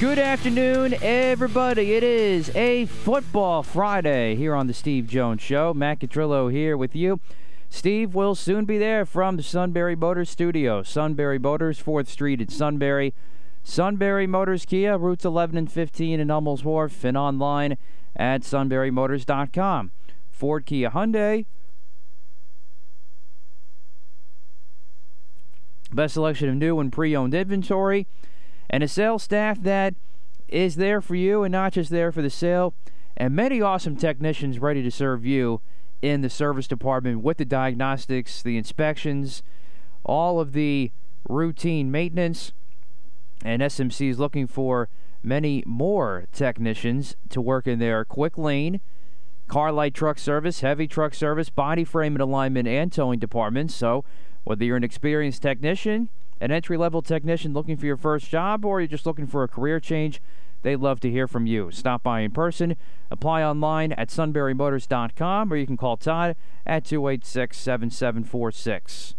Good afternoon, everybody. It is a Football Friday here on the Steve Jones Show. Matt Cotrillo here with you. Steve will soon be there from the Sunbury Motors Studio. Sunbury Motors, 4th Street in Sunbury. Sunbury Motors Kia, routes 11 and 15 in Hummels Wharf, and online at sunburymotors.com. Ford, Kia, Hyundai. Best selection of new and pre-owned inventory. And a sales staff that is there for you and not just there for the sale. And many awesome technicians ready to serve you in the service department with the diagnostics, the inspections, all of the routine maintenance. And SMC is looking for many more technicians to work in their quick lane, car light truck service, heavy truck service, body frame and alignment, and towing departments. So whether you're an experienced technician, an entry-level technician looking for your first job, or you're just looking for a career change, they'd love to hear from you. Stop by in person, apply online at sunburymotors.com, or you can call Todd at 286-7746.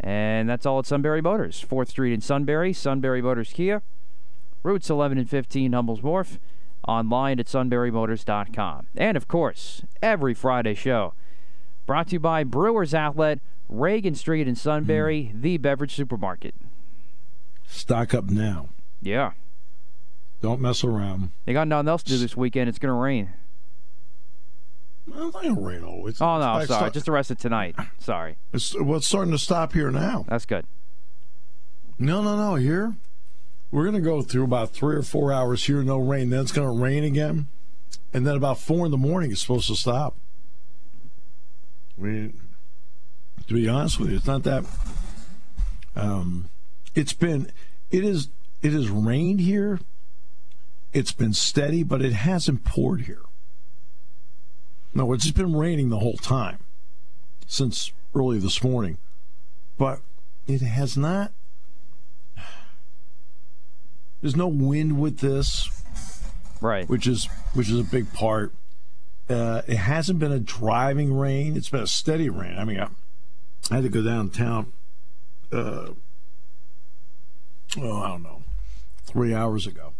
And that's all at Sunbury Motors, 4th Street in Sunbury, Sunbury Motors Kia, routes 11 and 15, Hummels Wharf, online at sunburymotors.com. And, of course, every Friday show, brought to you by Brewers Outlet, Reagan Street in Sunbury, the beverage supermarket. Stock up now. Yeah. Don't mess around. They got nothing else to do this weekend. It's going to rain. It's not going to rain always. Oh, no, sorry. Just the rest of tonight. Sorry. It's starting to stop here now. That's good. No. Here, we're going to go through about 3 or 4 hours here, no rain. Then it's going to rain again. And then about 4 in the morning, it's supposed to stop. I mean, to be honest with you, it's not that. It has rained here. It's been steady, but it hasn't poured here. No, it's been raining the whole time since early this morning, but it has not. There's no wind with this, right? Which is a big part. It hasn't been a driving rain. It's been a steady rain. I mean, I had to go downtown, 3 hours ago.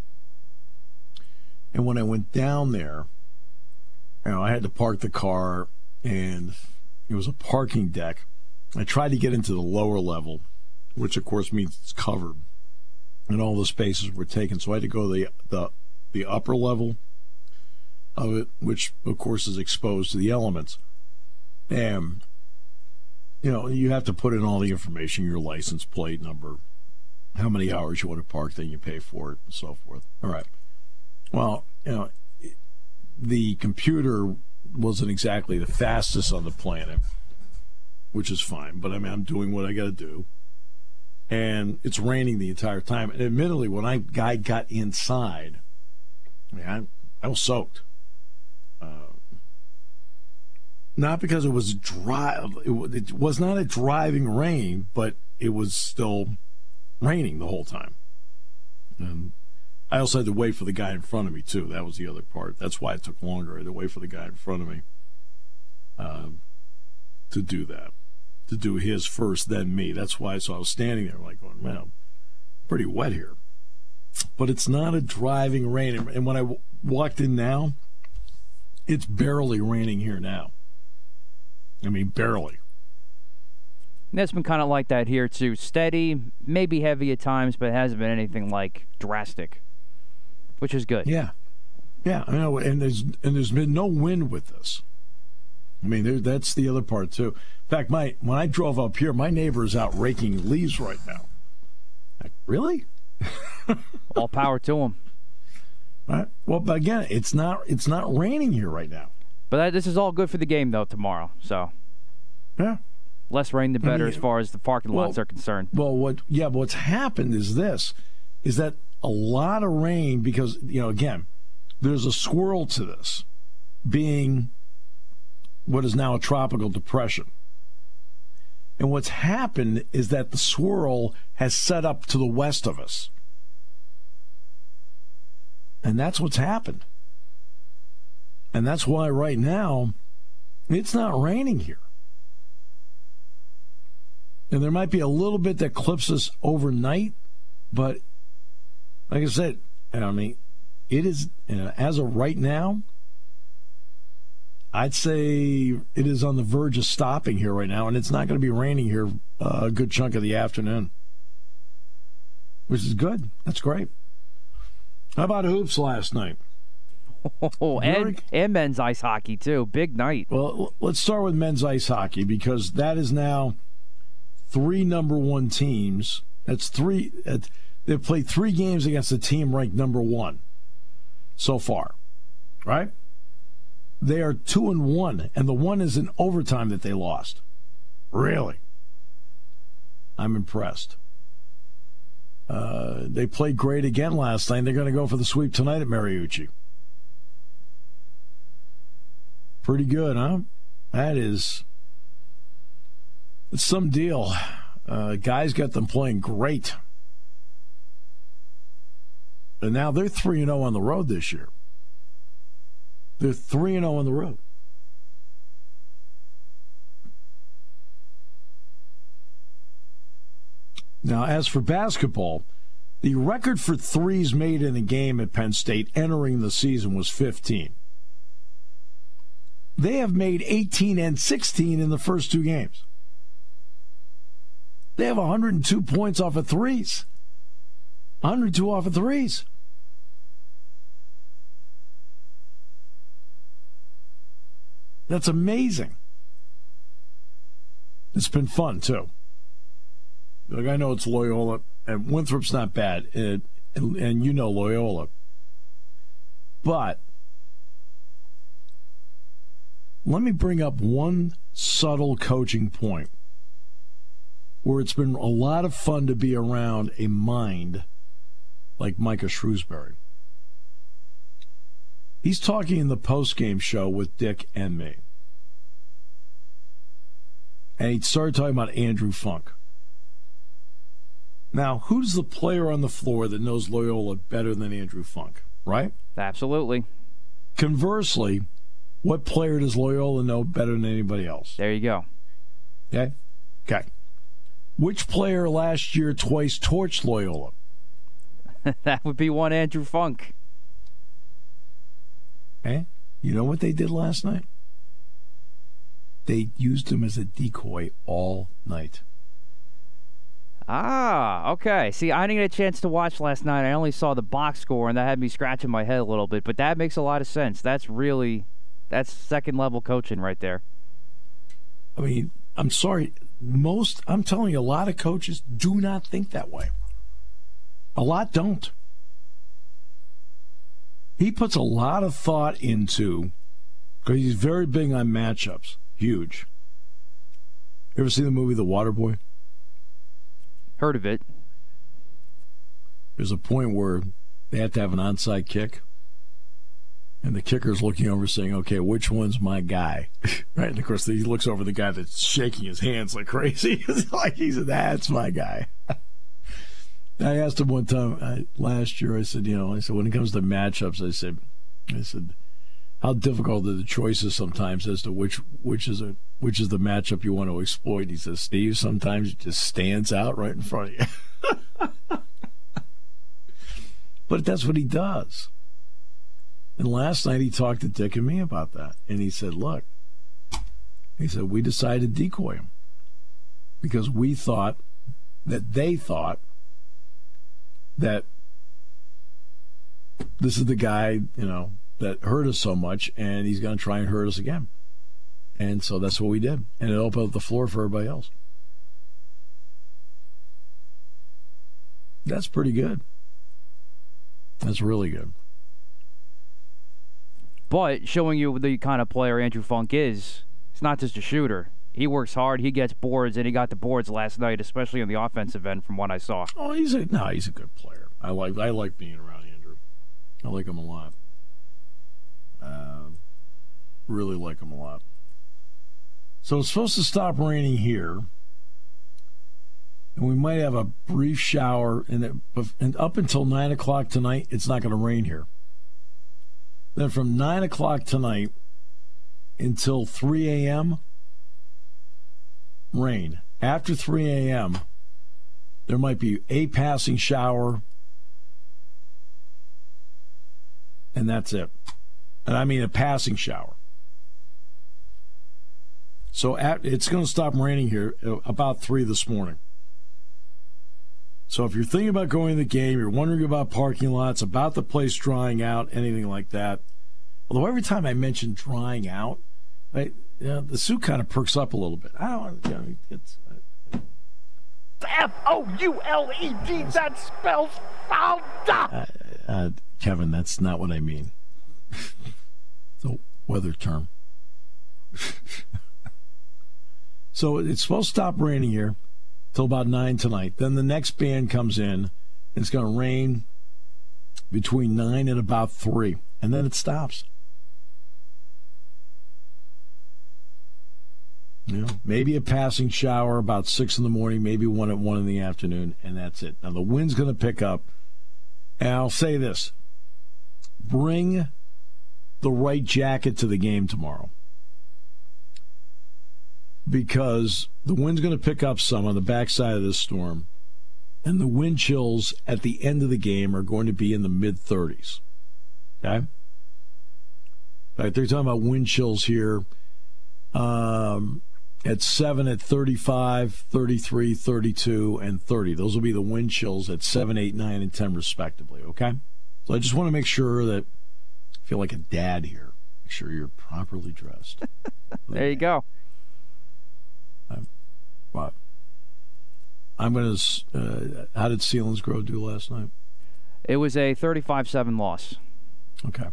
And when I went down there, I had to park the car, and it was a parking deck. I tried to get into the lower level, which, of course, means it's covered, and all the spaces were taken. So I had to go to the upper level of it, which, of course, is exposed to the elements. And you have to put in all the information, your license plate number, how many hours you want to park, then you pay for it, and so forth. All right. Well, the computer wasn't exactly the fastest on the planet, which is fine, but I mean, I'm doing what I got to do. And it's raining the entire time. And admittedly, when I got inside, I was soaked. Not because it was dry. It was not a driving rain, but it was still raining the whole time. And I also had to wait for the guy in front of me, too. That was the other part. That's why it took longer. I had to wait for the guy in front of me to do that, to do his first, then me. That's why. So I was standing there like going, man, pretty wet here. But it's not a driving rain. And when I walked in now, it's barely raining here now. I mean, barely. And it's been kind of like that here, too. Steady, maybe heavy at times, but it hasn't been anything, like, drastic, which is good. Yeah. Yeah, I know, and there's been no wind with this. I mean, that's the other part too. In fact, when I drove up here, my neighbor is out raking leaves right now. Like, really? All power to him. All right. Well, but again, it's not raining here right now. But this is all good for the game though tomorrow. So yeah, less rain the better, as far as the parking lots are concerned. Well, what's happened is that a lot of rain, because again, there's a swirl to this being what is now a tropical depression. And what's happened is that the swirl has set up to the west of us. And that's what's happened. And that's why right now it's not raining here. And there might be a little bit that clips us overnight, but like I said, it is, as of right now, I'd say it is on the verge of stopping here right now, and it's not going to be raining here a good chunk of the afternoon, which is good. That's great. How about hoops last night? Oh, and men's ice hockey, too. Big night. Well, let's start with men's ice hockey, because that is now three number 1 teams. That's three. They've played 3 games against a team ranked number 1 so far, right? They are 2-1, and the one is in overtime that they lost. Really? I'm impressed. They played great again last night. They're going to go for the sweep tonight at Mariucci. Pretty good, huh? That is, it's some deal. Guys got them playing great. And now they're 3-0 on the road this year. They're 3-0 on the road. Now, as for basketball, the record for threes made in a game at Penn State entering the season was 15. They have made 18 and 16 in the first 2 games. They have 102 points off of threes. 102 off of threes. That's amazing. It's been fun, too. Like, I know it's Loyola, and Winthrop's not bad, and Loyola. But let me bring up one subtle coaching point where it's been a lot of fun to be around a mind like Micah Shrewsbury. He's talking in the post-game show with Dick and me. And he started talking about Andrew Funk. Now, who's the player on the floor that knows Loyola better than Andrew Funk, right? Absolutely. Conversely, what player does Loyola know better than anybody else? There you go. Okay? Okay. Which player last year twice torched Loyola? That would be one Andrew Funk. Okay. You know what they did last night? They used him as a decoy all night. Ah, okay. See, I didn't get a chance to watch last night. I only saw the box score, and that had me scratching my head a little bit. But that makes a lot of sense. That's second-level coaching right there. I mean, I'm sorry. I'm telling you, a lot of coaches do not think that way. A lot don't. He puts a lot of thought into, because he's very big on matchups. Huge. You ever see the movie The Waterboy? Heard of it. There's a point where they have to have an onside kick, and the kicker's looking over saying, okay, which one's my guy? Right? And, of course, he looks over the guy that's shaking his hands like crazy. Like he said, that's my guy. I asked him one time last year, I said, when it comes to matchups, I said, how difficult are the choices sometimes as to which is the matchup you want to exploit? And he says, Steve, sometimes it just stands out right in front of you. But that's what he does. And last night he talked to Dick and me about that. And he said, look, we decided to decoy him because we thought that they thought that this is the guy, that hurt us so much, and he's going to try and hurt us again. And so that's what we did. And it opened up the floor for everybody else. That's pretty good. That's really good. But showing you the kind of player Andrew Funk is, it's not just a shooter. He works hard. He gets boards, and he got the boards last night, especially on the offensive end from what I saw. Oh, he's a good player. I like being around Andrew. I like him a lot. Really like him a lot. So it's supposed to stop raining here, and we might have a brief shower. And up until 9 o'clock tonight, it's not going to rain here. Then from 9 o'clock tonight until 3 a.m., rain. After 3 a.m., there might be a passing shower, and that's it. And I mean a passing shower. So it's going to stop raining here about 3 this morning. So if you're thinking about going to the game, you're wondering about parking lots, about the place drying out, anything like that. Although every time I mention drying out, the suit kind of perks up a little bit. I don't. It's F-O-U-L-E-D. That spells foul. Kevin, that's not what I mean. It's a weather term. So it's supposed to stop raining here till about 9 tonight. Then the next band comes in, and it's going to rain between 9 and about 3, and then it stops. You know, maybe a passing shower about 6 in the morning, maybe one at 1 in the afternoon, and that's it. Now the wind's going to pick up, and I'll say this. Bring the right jacket to the game tomorrow, because the wind's going to pick up some on the backside of this storm, and the wind chills at the end of the game are going to be in the mid-30s. Okay? All right, they're talking about wind chills here at 7, at 35, 33, 32, and 30. Those will be the wind chills at 7, 8, 9, and 10, respectively. Okay? So I just want to make sure that I feel like a dad here. Make sure you're properly dressed. There you go. I'm going to. How did Sealands Grove do last night? It was a 35-7 loss. Okay.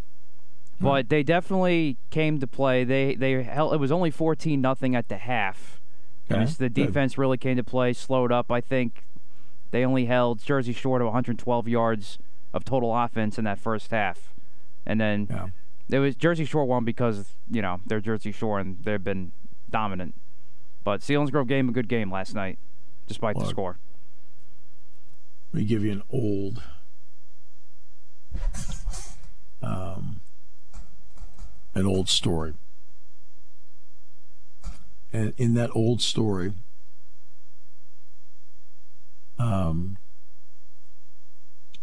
But They definitely came to play. They held. It was only 14-0 at the half. Okay. And the defense really came to play, slowed up. I think they only held Jersey Shore to 112 yards of total offense in that first half, and then It was Jersey Shore won because they're Jersey Shore and they've been dominant. But Sealands Grove game, a good game last night, despite the score. Let me give you an old. An old story. And in that old story,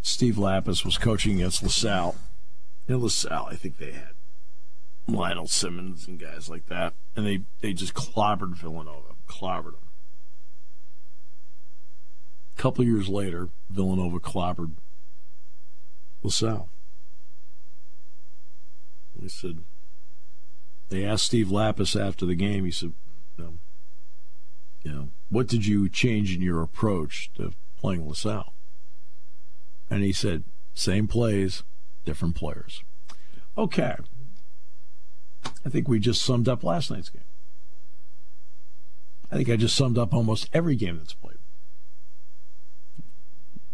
Steve Lapis was coaching against LaSalle. In LaSalle, I think they had Lionel Simmons and guys like that, and they just clobbered Villanova, clobbered them. A couple years later, Villanova clobbered LaSalle. They said, they asked Steve Lapis after the game, he said, what did you change in your approach to playing LaSalle? And he said, same plays, different players. Okay. I think we just summed up last night's game. I think I just summed up almost every game that's played.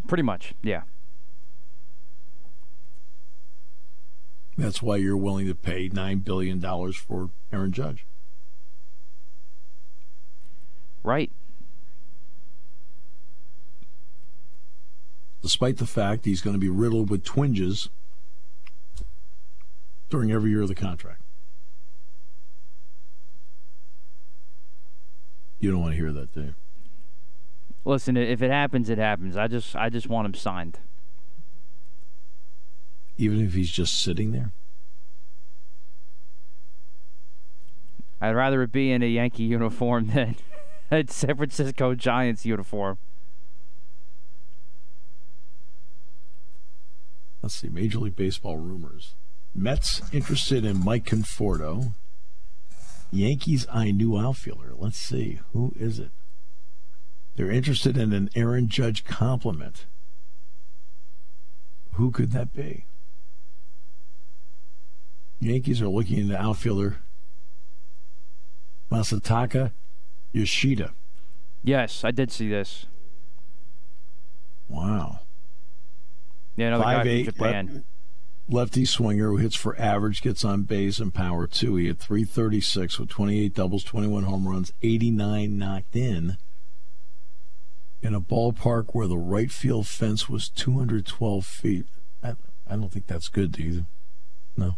Pretty much, yeah. That's why you're willing to pay $9 billion for Aaron Judge. Right. Despite the fact he's going to be riddled with twinges during every year of the contract. You don't want to hear that, do you? Listen, if it happens, it happens. I just want him signed. Even if he's just sitting there? I'd rather it be in a Yankee uniform than a San Francisco Giants uniform. Let's see, Major League Baseball rumors. Mets interested in Mike Conforto. Yankees eye new outfielder. Let's see. Who is it? They're interested in an Aaron Judge compliment. Who could that be? Yankees are looking into outfielder Masataka Yoshida. Yes, I did see this. Wow. Yeah, another 5'8", guy from Japan. Lefty swinger who hits for average, gets on base and power too. He had 336 with 28 doubles, 21 home runs, 89 knocked in a ballpark where the right field fence was 212 feet. I don't think that's good, do you? No.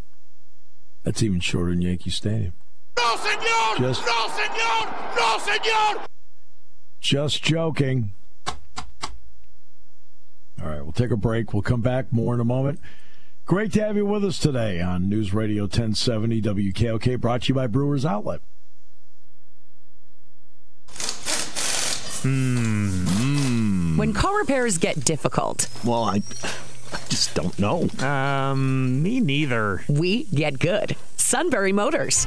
That's even shorter than Yankee Stadium. No, senor! Just, no, senor! No, senor! Just joking. All right, we'll take a break. We'll come back more in a moment. Great to have you with us today on News Radio 1070 WKOK, brought to you by Brewers Outlet. When car repairs get difficult. Well, I just don't know. Me neither. We get good. Sunbury Motors.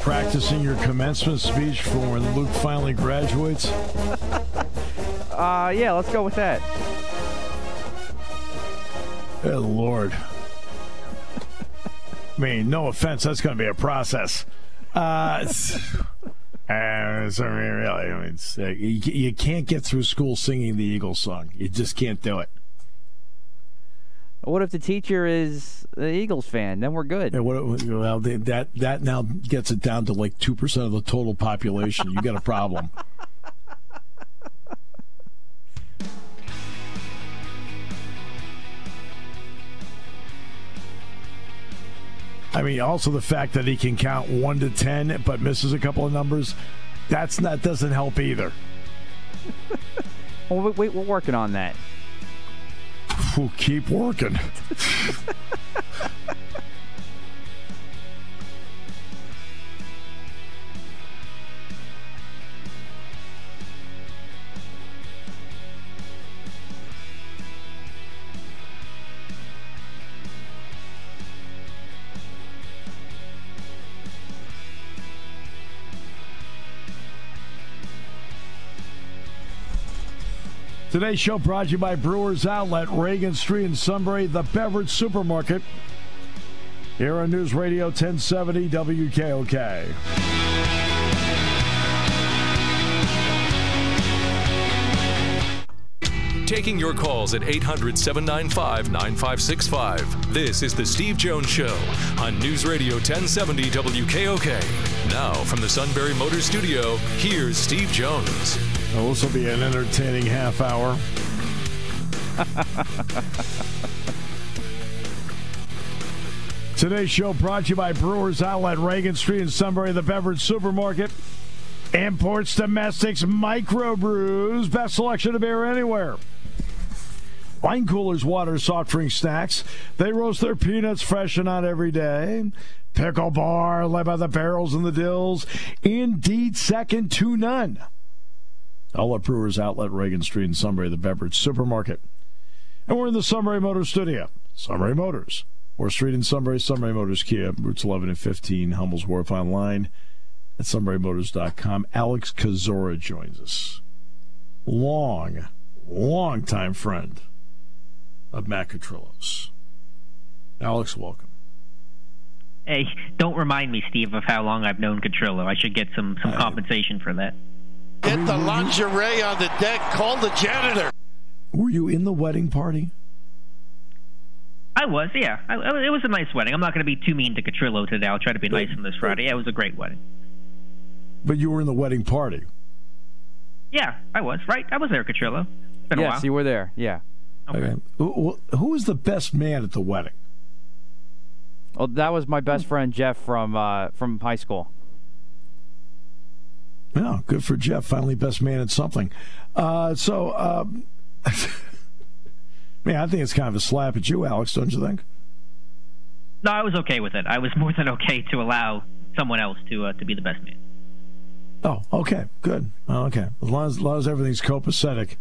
Practicing your commencement speech for when Luke finally graduates? Yeah, let's go with that. Good Lord. I mean, no offense, that's going to be a process. You can't get through school singing the Eagles song. You just can't do it. What if the teacher is an Eagles fan? Then we're good. Yeah, that now gets it down to like 2% of the total population. You got a problem. I mean, also the fact that he can count 1 to 10, but misses a couple of numbers. That doesn't help either. Well, wait, we're working on that. Who keep working. Today's show brought to you by Brewers Outlet, Reagan Street in Sunbury, the beverage supermarket. Here on News Radio 1070 WKOK. Taking your calls at 800-795-9565. This is The Steve Jones Show on News Radio 1070 WKOK. Now from the Sunbury Motors Studio, here's Steve Jones. Well, this will be an entertaining half hour. Today's show brought to you by Brewers Outlet, Reagan Street in Sunbury, the beverage supermarket. Imports, domestics, microbrews, best selection of beer anywhere. Wine coolers, water, soft drink, snacks. They roast their peanuts fresh and out every day. Pickle bar, led by the barrels and the dills. Indeed, second to none. All at Brewers Outlet, Reagan Street in Sunbury, the beverage supermarket. And we're in the Sunbury Motors studio. Sunbury Motors. 4th Street in Sunbury, Sunbury Motors Kia, routes 11 and 15, Hummels Wharf, online at sunburymotors.com. Alex Kozora joins us. Long-time friend of Matt Catrillo's. Alex, welcome. Hey, don't remind me, Steve, of how long I've known Cotrillo. I should get some compensation for that. Get the lingerie on the deck. Call the janitor. Were you in the wedding party? I was, yeah. It was a nice wedding. I'm not going to be too mean to Cotrillo today. I'll try to be nice on this Friday. Yeah, it was a great wedding. But you were in the wedding party. Yeah, I was, right? I was there, Cotrillo. It's been a while. Yes, you were there, yeah. Okay. Who was the best man at the wedding? Well, that was my best friend, Jeff, from high school. Yeah, good for Jeff. Finally best man at something. Man, I think it's kind of a slap at you, Alex, don't you think? No, I was okay with it. I was more than okay to allow someone else to be the best man. Oh, okay, good. Okay, as long as everything's copacetic.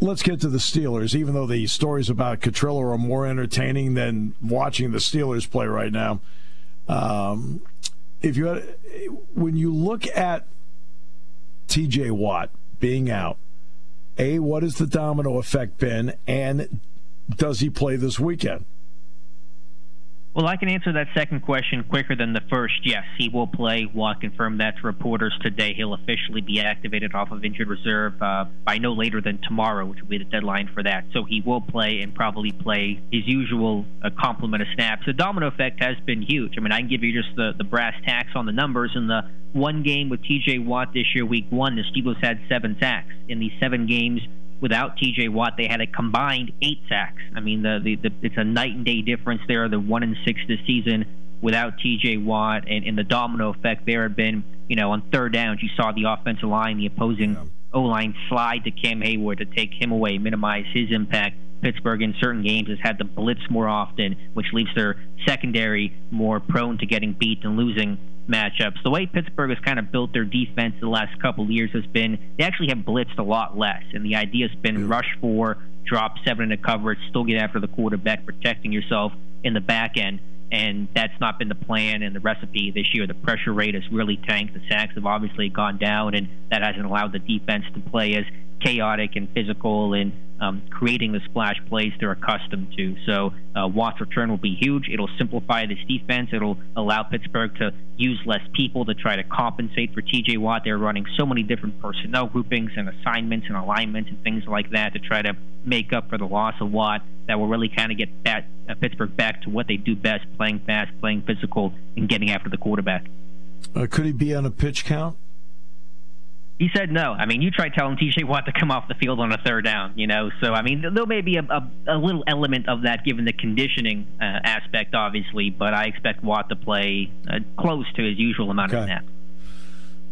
Let's get to the Steelers, even though the stories about Cotrillo are more entertaining than watching the Steelers play right now. When you look at T.J. Watt being out, A, what has the domino effect been, and does he play this weekend? Well, I can answer that second question quicker than the first. Yes, he will play. Watt confirmed that to reporters today. He'll officially be activated off of injured reserve by no later than tomorrow, which will be the deadline for that. So he will play and probably play his usual complement of snaps. The domino effect has been huge. I mean, I can give you just the brass tacks on the numbers. In the one game with T.J. Watt this year, week one, the Steelers had 7 sacks. In the 7 games without T.J. Watt, they had a combined 8 sacks. I mean, it's a night and day difference there. The 1-6 this season without T.J. Watt, and the domino effect there had been, on third downs, you saw the offensive line, the opposing O-line slide to Cam Hayward to take him away, minimize his impact. Pittsburgh in certain games has had to blitz more often, which leaves their secondary more prone to getting beat and losing matchups. The way Pittsburgh has kind of built their defense the last couple of years has been they actually have blitzed a lot less, and the idea has been rush 4, drop 7 into coverage, still get after the quarterback, protecting yourself in the back end, and that's not been the plan and the recipe this year. The pressure rate has really tanked. The sacks have obviously gone down, and that hasn't allowed the defense to play as chaotic and physical and creating the splash plays they're accustomed to. So Watt's return will be huge. It'll simplify this defense. It'll allow Pittsburgh to use less people to try to compensate for T.J. Watt. They're running so many different personnel groupings and assignments and alignments and things like that to try to make up for the loss of Watt that will really kind of get Pittsburgh back to what they do best, playing fast, playing physical, and getting after the quarterback. Could he be on a pitch count? He said no. I mean, you try telling T.J. Watt to come off the field on a third down, So, I mean, there may be a little element of that given the conditioning aspect, obviously, but I expect Watt to play close to his usual amount of snaps.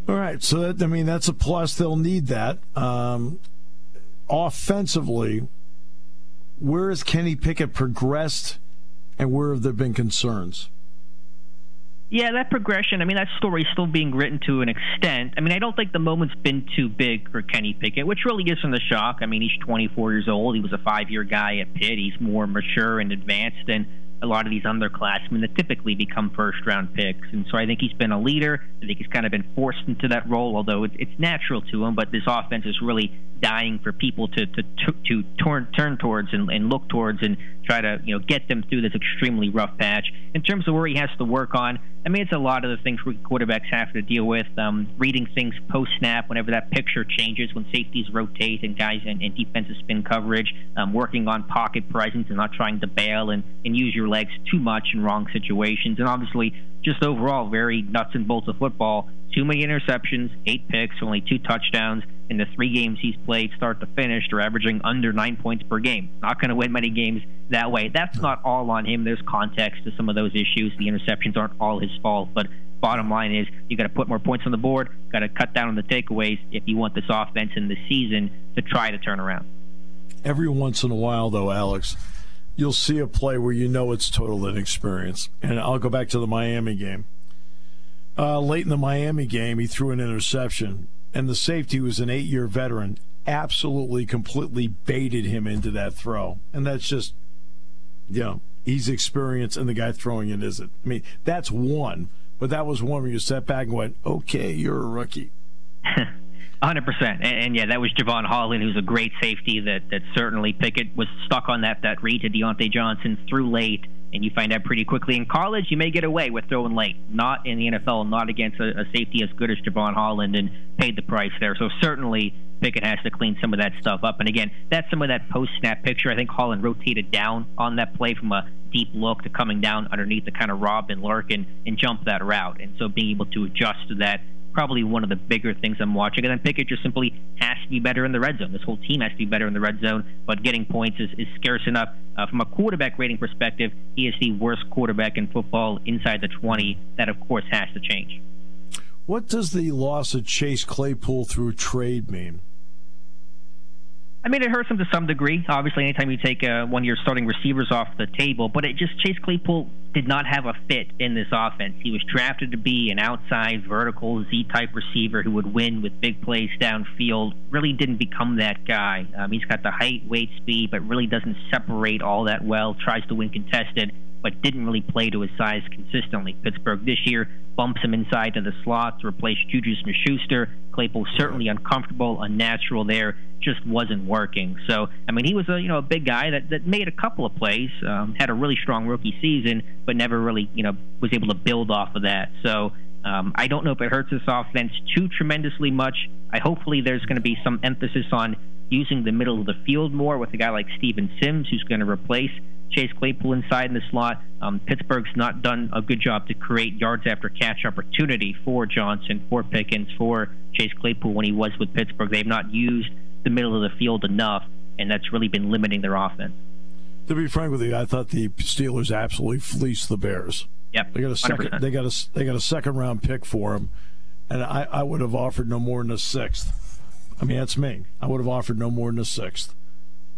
All right. So, that's a plus. They'll need that. Offensively, where has Kenny Pickett progressed and where have there been concerns? Yeah, that progression, that story's still being written to an extent. I don't think the moment's been too big for Kenny Pickett, which really isn't a shock. He's 24 years old. He was a 5-year guy at Pitt. He's more mature and advanced than a lot of these underclassmen that typically become first-round picks. And so I think he's been a leader. I think he's kind of been forced into that role, although it's natural to him. But this offense is really dying for people to turn towards and look towards and try to get them through this extremely rough patch. In terms of where he has to work on, it's a lot of the things rookie quarterbacks have to deal with, reading things post-snap whenever that picture changes, when safeties rotate and guys in defensive spin coverage, working on pocket presence and not trying to bail and use your legs too much in wrong situations. And obviously, just overall, very nuts and bolts of football. Too many interceptions, 8 picks, only 2 touchdowns. In the 3 games he's played, start to finish, they're averaging under 9 points per game. Not going to win many games that way. That's not all on him. There's context to some of those issues. The interceptions aren't all his fault. But bottom line is you got to put more points on the board, got to cut down on the takeaways if you want this offense in the season to try to turn around. Every once in a while, though, Alex, you'll see a play where it's total inexperience. And I'll go back to the Miami game. Late in the Miami game, he threw an interception. And the safety was an 8-year veteran, absolutely, completely baited him into that throw. And that's just, he's experienced and the guy throwing it isn't. That's one, but that was one where you sat back and went, okay, you're a rookie. 100%. And that was Jevon Holland, who's a great safety that certainly Pickett was stuck on that read to Deontay Johnson through late. And you find out pretty quickly in college, you may get away with throwing late. Not in the NFL, not against a safety as good as Jevon Holland, and paid the price there. So certainly Pickett has to clean some of that stuff up. And again, that's some of that post-snap picture. I think Holland rotated down on that play from a deep look to coming down underneath to kind of rob and lurk and jump that route. And so being able to adjust to that, probably one of the bigger things I'm watching. And then Pickett just simply has to be better in the red zone. This whole team has to be better in the red zone, but getting points is scarce enough. From a quarterback rating perspective, he is the worst quarterback in football inside the 20. That, of course, has to change. What does the loss of Chase Claypool through trade mean? I mean, it hurts him to some degree. Obviously, anytime you take one of your starting receivers off the table, but it just Chase Claypool did not have a fit in this offense. He was drafted to be an outside, vertical, Z-type receiver who would win with big plays downfield. Really didn't become that guy. He's got the height, weight, speed, but really doesn't separate all that well, tries to win contested, but didn't really play to his size consistently. Pittsburgh this year bumps him inside to the slot to replace Juju Smith-Schuster. Claypool certainly uncomfortable, unnatural there, just wasn't working. So, I mean, he was a big guy that made a couple of plays, had a really strong rookie season, but never really was able to build off of that. So I don't know if it hurts this offense too tremendously much. Hopefully there's going to be some emphasis on using the middle of the field more with a guy like Steven Sims, who's going to replace Chase Claypool inside in the slot. Pittsburgh's not done a good job to create yards after catch opportunity for Johnson, for Pickens, for Chase Claypool when he was with Pittsburgh. They've not used the middle of the field enough, and that's really been limiting their offense. To be frank with you, I thought the Steelers absolutely fleeced the Bears. Yep, they got a second-round pick for him, and I would have offered no more than a sixth. I mean, that's me. I would have offered no more than a sixth.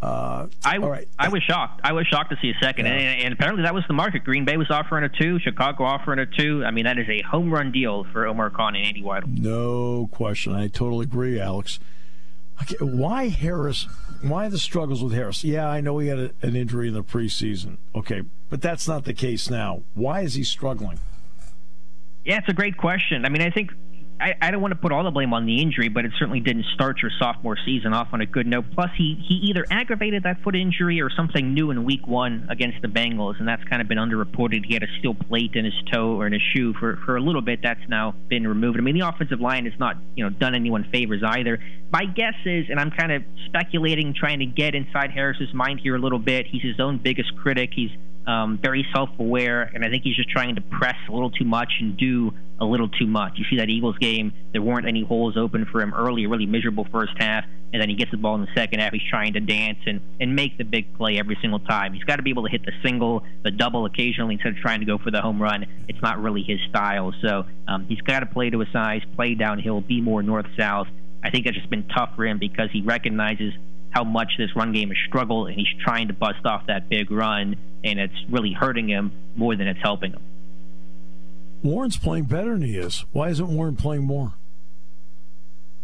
I was shocked. I was shocked to see a second, and apparently that was the market. Green Bay was offering a two, Chicago offering a two. I mean, that is a home run deal for Omar Khan and Andy White. No question. I totally agree, Alex. Okay, why Harris? Why the struggles with Harris? Yeah, I know he had an injury in the preseason. Okay, but that's not the case now. Why is he struggling? Yeah, it's a great question. I mean, I think I don't want to put all the blame on the injury, but it certainly didn't start your sophomore season off on a good note. Plus, he either aggravated that foot injury or something new in week one against the Bengals, and that's kind of been underreported. He had a steel plate in his toe or in his shoe for a little bit. That's now been removed. I mean, the offensive line has not done anyone favors either. My guess is, and I'm kind of speculating, trying to get inside Harris's mind here a little bit, he's his own biggest critic. He's very self-aware, and I think he's just trying to press a little too much and do a little too much. You see that Eagles game, there weren't any holes open for him early, really miserable first half, and then he gets the ball in the second half. He's trying to dance and make the big play every single time. He's got to be able to hit the single, the double occasionally instead of trying to go for the home run. It's not really his style. So he's got to play to his size, play downhill, be more north-south. I think that's just been tough for him because he recognizes how much this run game has struggled, and he's trying to bust off that big run, and it's really hurting him more than it's helping him. Warren's playing better than he is. Why isn't Warren playing more?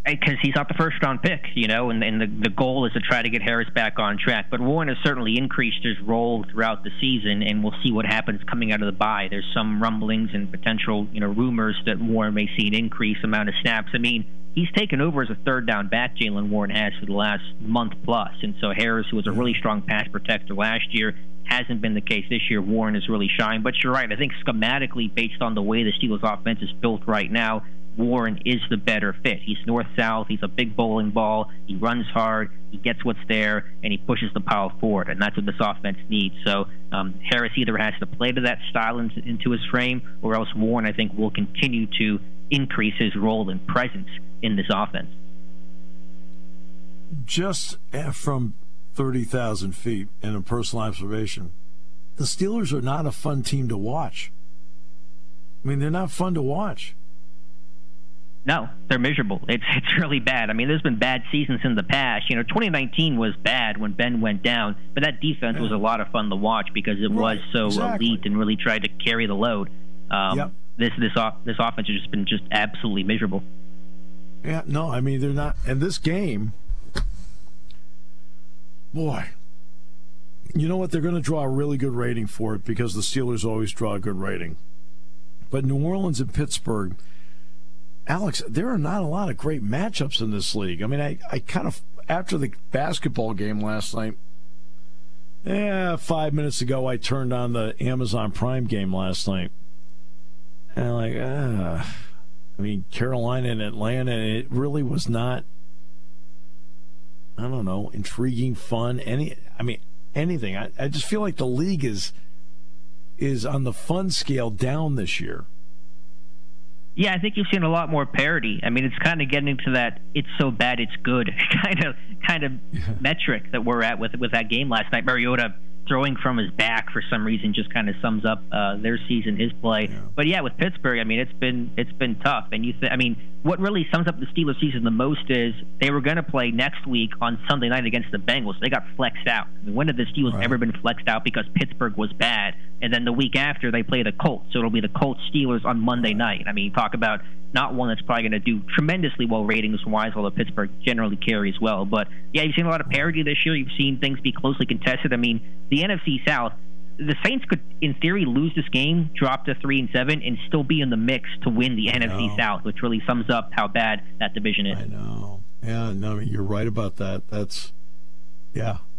Because he's not the first-round pick, and the goal is to try to get Harris back on track. But Warren has certainly increased his role throughout the season, and we'll see what happens coming out of the bye. There's some rumblings and potential, rumors that Warren may see an increased amount of snaps. I mean, he's taken over as a third-down back, Jaylen Warren has, for the last month plus. And so Harris, who was a really strong pass protector last year, hasn't been the case this year. Warren has really shined. But you're right. I think schematically, based on the way the Steelers' offense is built right now, Warren is the better fit. He's north-south. He's a big bowling ball. He runs hard. He gets what's there, and he pushes the pile forward. And that's what this offense needs. So Harris either has to play to that style into his frame, or else Warren, I think, will continue to increase his role and presence in this offense. Just from 30,000 feet and a personal observation, the Steelers are not a fun team to watch. I mean, they're not fun to watch. No, they're miserable. It's really bad. I mean, there's been bad seasons in the past. 2019 was bad when Ben went down, but that defense was a lot of fun to watch because it was so elite and really tried to carry the load. This offense has just been absolutely miserable. Yeah, no, I mean, they're not. And this game, boy, you know what? They're going to draw a really good rating for it because the Steelers always draw a good rating. But New Orleans and Pittsburgh, Alex, there are not a lot of great matchups in this league. I mean, I kind of, after the basketball game last night, 5 minutes ago, I turned on the Amazon Prime game last night. And I'm like, I mean, Carolina and Atlanta, it really was not, I don't know, intriguing, fun, anything. I just feel like the league is on the fun scale down this year. Yeah, I think you've seen a lot more parody. I mean, it's kind of getting to that "it's so bad it's good" kind of metric that we're at with that game last night. Mariota throwing from his back for some reason just kind of sums up their season, his play. Yeah. But yeah, with Pittsburgh, I mean, it's been tough. And what really sums up the Steelers' season the most is they were going to play next week on Sunday night against the Bengals. They got flexed out. I mean, when have the Steelers ever been flexed out because Pittsburgh was bad? And then the week after, they play the Colts. So it'll be the Colts-Steelers on Monday night. I mean, talk about not one that's probably going to do tremendously well ratings-wise, although Pittsburgh generally carries well. But, yeah, you've seen a lot of parity this year. You've seen things be closely contested. I mean, the NFC South, the Saints could, in theory, lose this game, drop to 3-7, and still be in the mix to win the NFC South, which really sums up how bad that division is. I know. Yeah, no, I mean, you're right about that. That's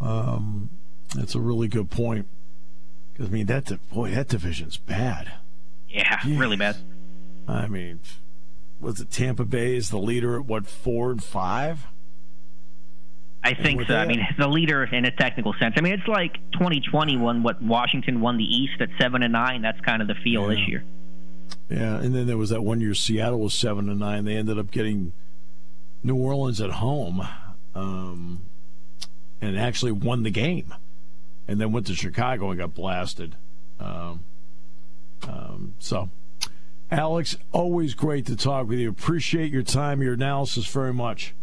a really good point. I mean, that division's bad. Yeah, jeez. Really bad. I mean, was it Tampa Bay is the leader at, 4-5? I think so. I mean, the leader in a technical sense. I mean, it's like 2020 when Washington won the East at 7-9. That's kind of the feel this year. Yeah, and then there was that one year Seattle was 7-9. They ended up getting New Orleans at home and actually won the game. And then went to Chicago and got blasted. So, Alex, always great to talk with you. Appreciate your time, your analysis very much.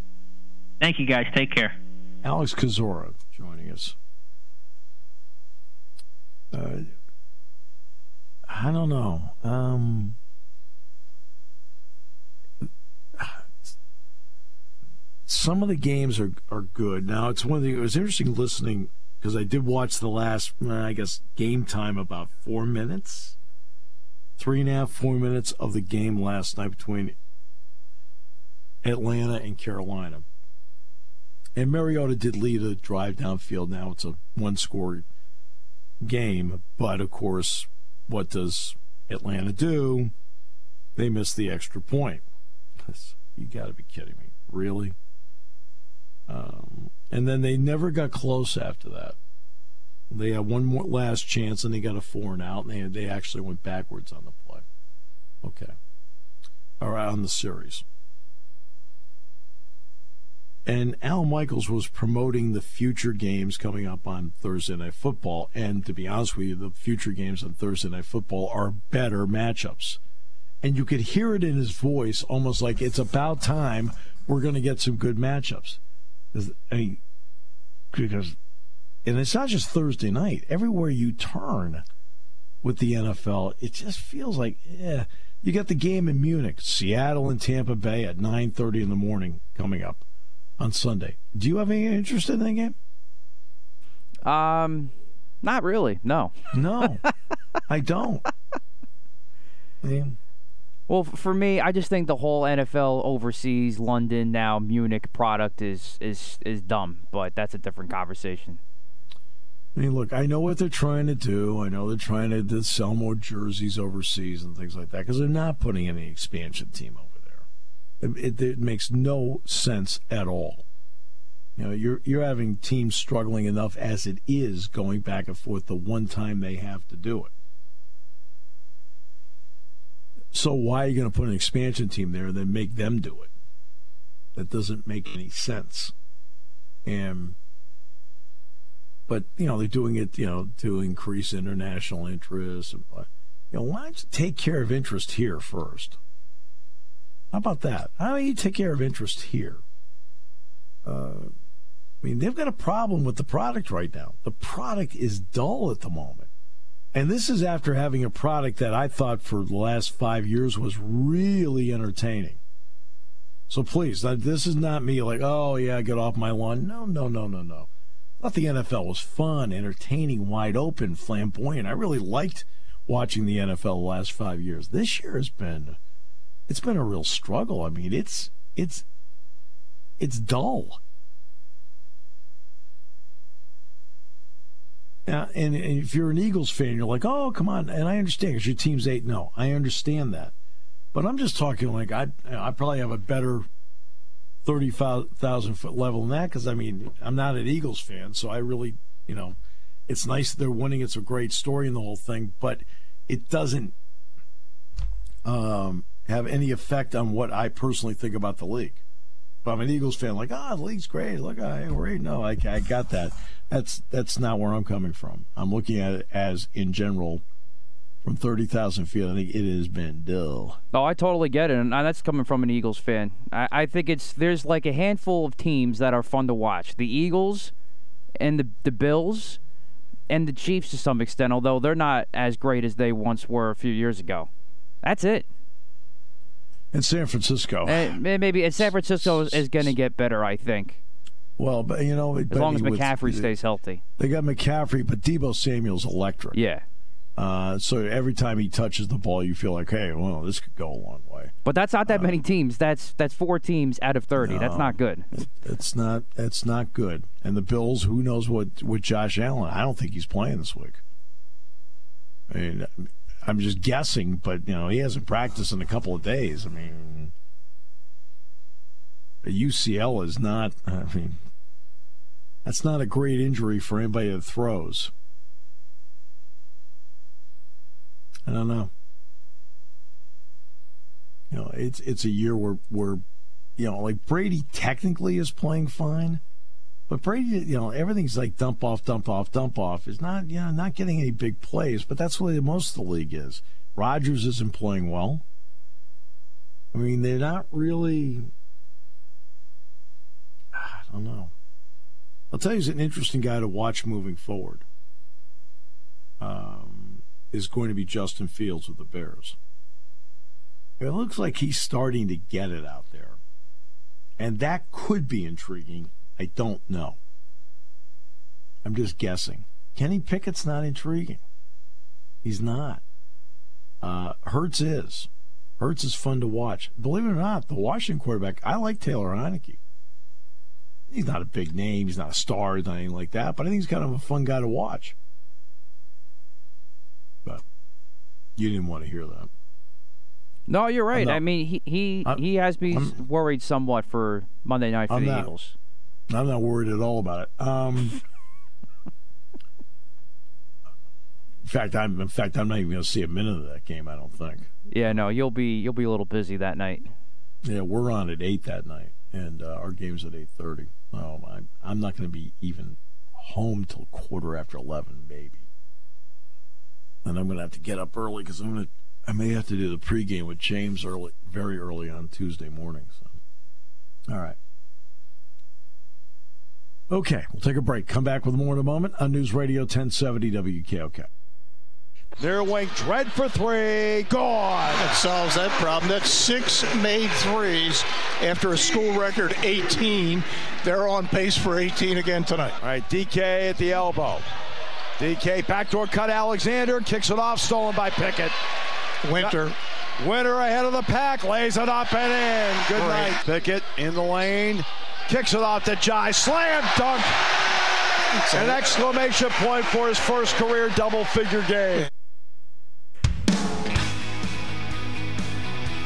Thank you, guys. Take care. Alex Kozora joining us. I don't know. Some of the games are good. Now, it's one thing. It was interesting listening, because I did watch the last, game time about 4 minutes. 4 minutes of the game last night between Atlanta and Carolina. And Mariota did lead a drive downfield. Now it's a one-score game. But, of course, what does Atlanta do? They miss the extra point. You got to be kidding me. Really? And then they never got close after that. They had one more last chance, and they got a 4-and-out, and they actually went backwards on the play. Okay. All right, on the series. And Al Michaels was promoting the future games coming up on Thursday Night Football, and to be honest with you, the future games on Thursday Night Football are better matchups. And you could hear it in his voice, almost like it's about time we're going to get some good matchups. I mean, because, and it's not just Thursday night. Everywhere you turn with the NFL, it just feels like, you got the game in Munich, Seattle and Tampa Bay at 9:30 in the morning coming up on Sunday. Do you have any interest in that game? Not really. No. No, I don't. I mean, well, for me, I just think the whole NFL overseas, London, now Munich product is dumb, but that's a different conversation. I mean, look, I know what they're trying to do. I know they're trying to sell more jerseys overseas and things like that, because they're not putting any expansion team over there. It makes no sense at all. You know, you're having teams struggling enough as it is going back and forth the one time they have to do it. So why are you going to put an expansion team there and then make them do it? That doesn't make any sense. But, you know, they're doing it, you know, to increase international interest. And, you know, why don't you take care of interest here first? How about that? How do you take care of interest here? I mean, they've got a problem with the product right now. The product is dull at the moment. And this is after having a product that I thought for the last 5 years was really entertaining. So please, this is not me like, oh, yeah, get off my lawn. No. I thought the NFL was fun, entertaining, wide open, flamboyant. I really liked watching the NFL the last 5 years. This year it's been a real struggle. I mean, it's dull. And if you're an Eagles fan, you're like, oh, come on. And I understand because your team's 8-0. I understand that. But I'm just talking like I probably have a better 30,000-foot level than that because, I mean, I'm not an Eagles fan, so I really, you know, it's nice that they're winning. It's a great story and the whole thing, but it doesn't have any effect on what I personally think about the league. If I'm an Eagles fan, like, the league's great. Look, we're 8-0. I got that. That's not where I'm coming from. I'm looking at it as, in general, from 30,000 feet, I think it has been dull. Oh, I totally get it, and that's coming from an Eagles fan. I think there's like a handful of teams that are fun to watch. The Eagles and the Bills and the Chiefs to some extent, although they're not as great as they once were a few years ago. That's it. And San Francisco. And San Francisco is going to get better, I think. Well, but you know, as long as McCaffrey stays healthy. They got McCaffrey, but Deebo Samuel's electric. Yeah. So every time he touches the ball, you feel like, hey, well, this could go a long way. But that's not that many teams. That's 4 teams out of 30. No, that's not good. That's not good. And the Bills, who knows what with Josh Allen? I don't think he's playing this week. I mean, I'm just guessing, but you know, he hasn't practiced in a couple of days. I mean, UCL is not. I mean, that's not a great injury for anybody that throws. I don't know. You know, it's a year where you know, like Brady technically is playing fine, but Brady, you know, everything's like dump off. It's not, you know, not getting any big plays, but that's what most of the league is. Rodgers isn't playing well. I mean, they're not really. I don't know. I'll tell you, he's an interesting guy to watch moving forward. Is going to be Justin Fields with the Bears. It looks like he's starting to get it out there. And that could be intriguing. I don't know. I'm just guessing. Kenny Pickett's not intriguing. He's not. Hurts is. Hurts is fun to watch. Believe it or not, the Washington quarterback, I like Taylor Heinicke. He's not a big name. He's not a star. He's not anything like that. But I think he's kind of a fun guy to watch. But you didn't want to hear that. No, you're right. I mean, he has me worried somewhat for Monday night for the Eagles. I'm not worried at all about it. In fact, I'm not even going to see a minute of that game. I don't think. Yeah, no, you'll be a little busy that night. Yeah, we're on at 8 that night, and our game's at 8:30. Oh, I'm not going to be even home till 11:15, maybe. And I'm going to have to get up early because I may have to do the pregame with James very early on Tuesday morning. So. All right. Okay, we'll take a break. Come back with more in a moment on News Radio 1070 WKOK. Near wing, Dredd for 3, gone. That solves that problem. That's 6 made threes after a school record 18. They're on pace for 18 again tonight. All right, DK at the elbow. DK backdoor cut, Alexander kicks it off, stolen by Pickett. Winter ahead of the pack, lays it up and in. Good night. Pickett in the lane, kicks it off to Jai, slam dunk. An exclamation point for his first career double-figure game.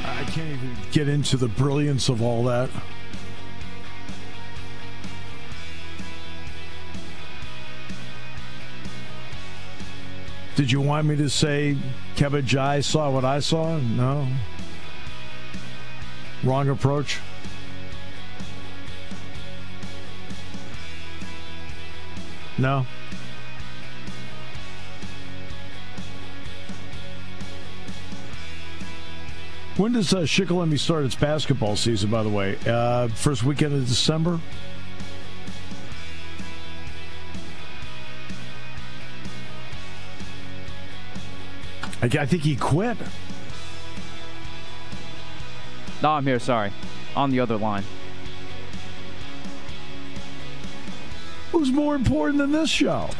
I can't even get into the brilliance of all that. Did you want me to say Kevin Jai saw what I saw? No. Wrong approach. No. When does Shikellamy start its basketball season, by the way? First weekend of December? I think he quit. No, I'm here, sorry. On the other line. Who's more important than this show?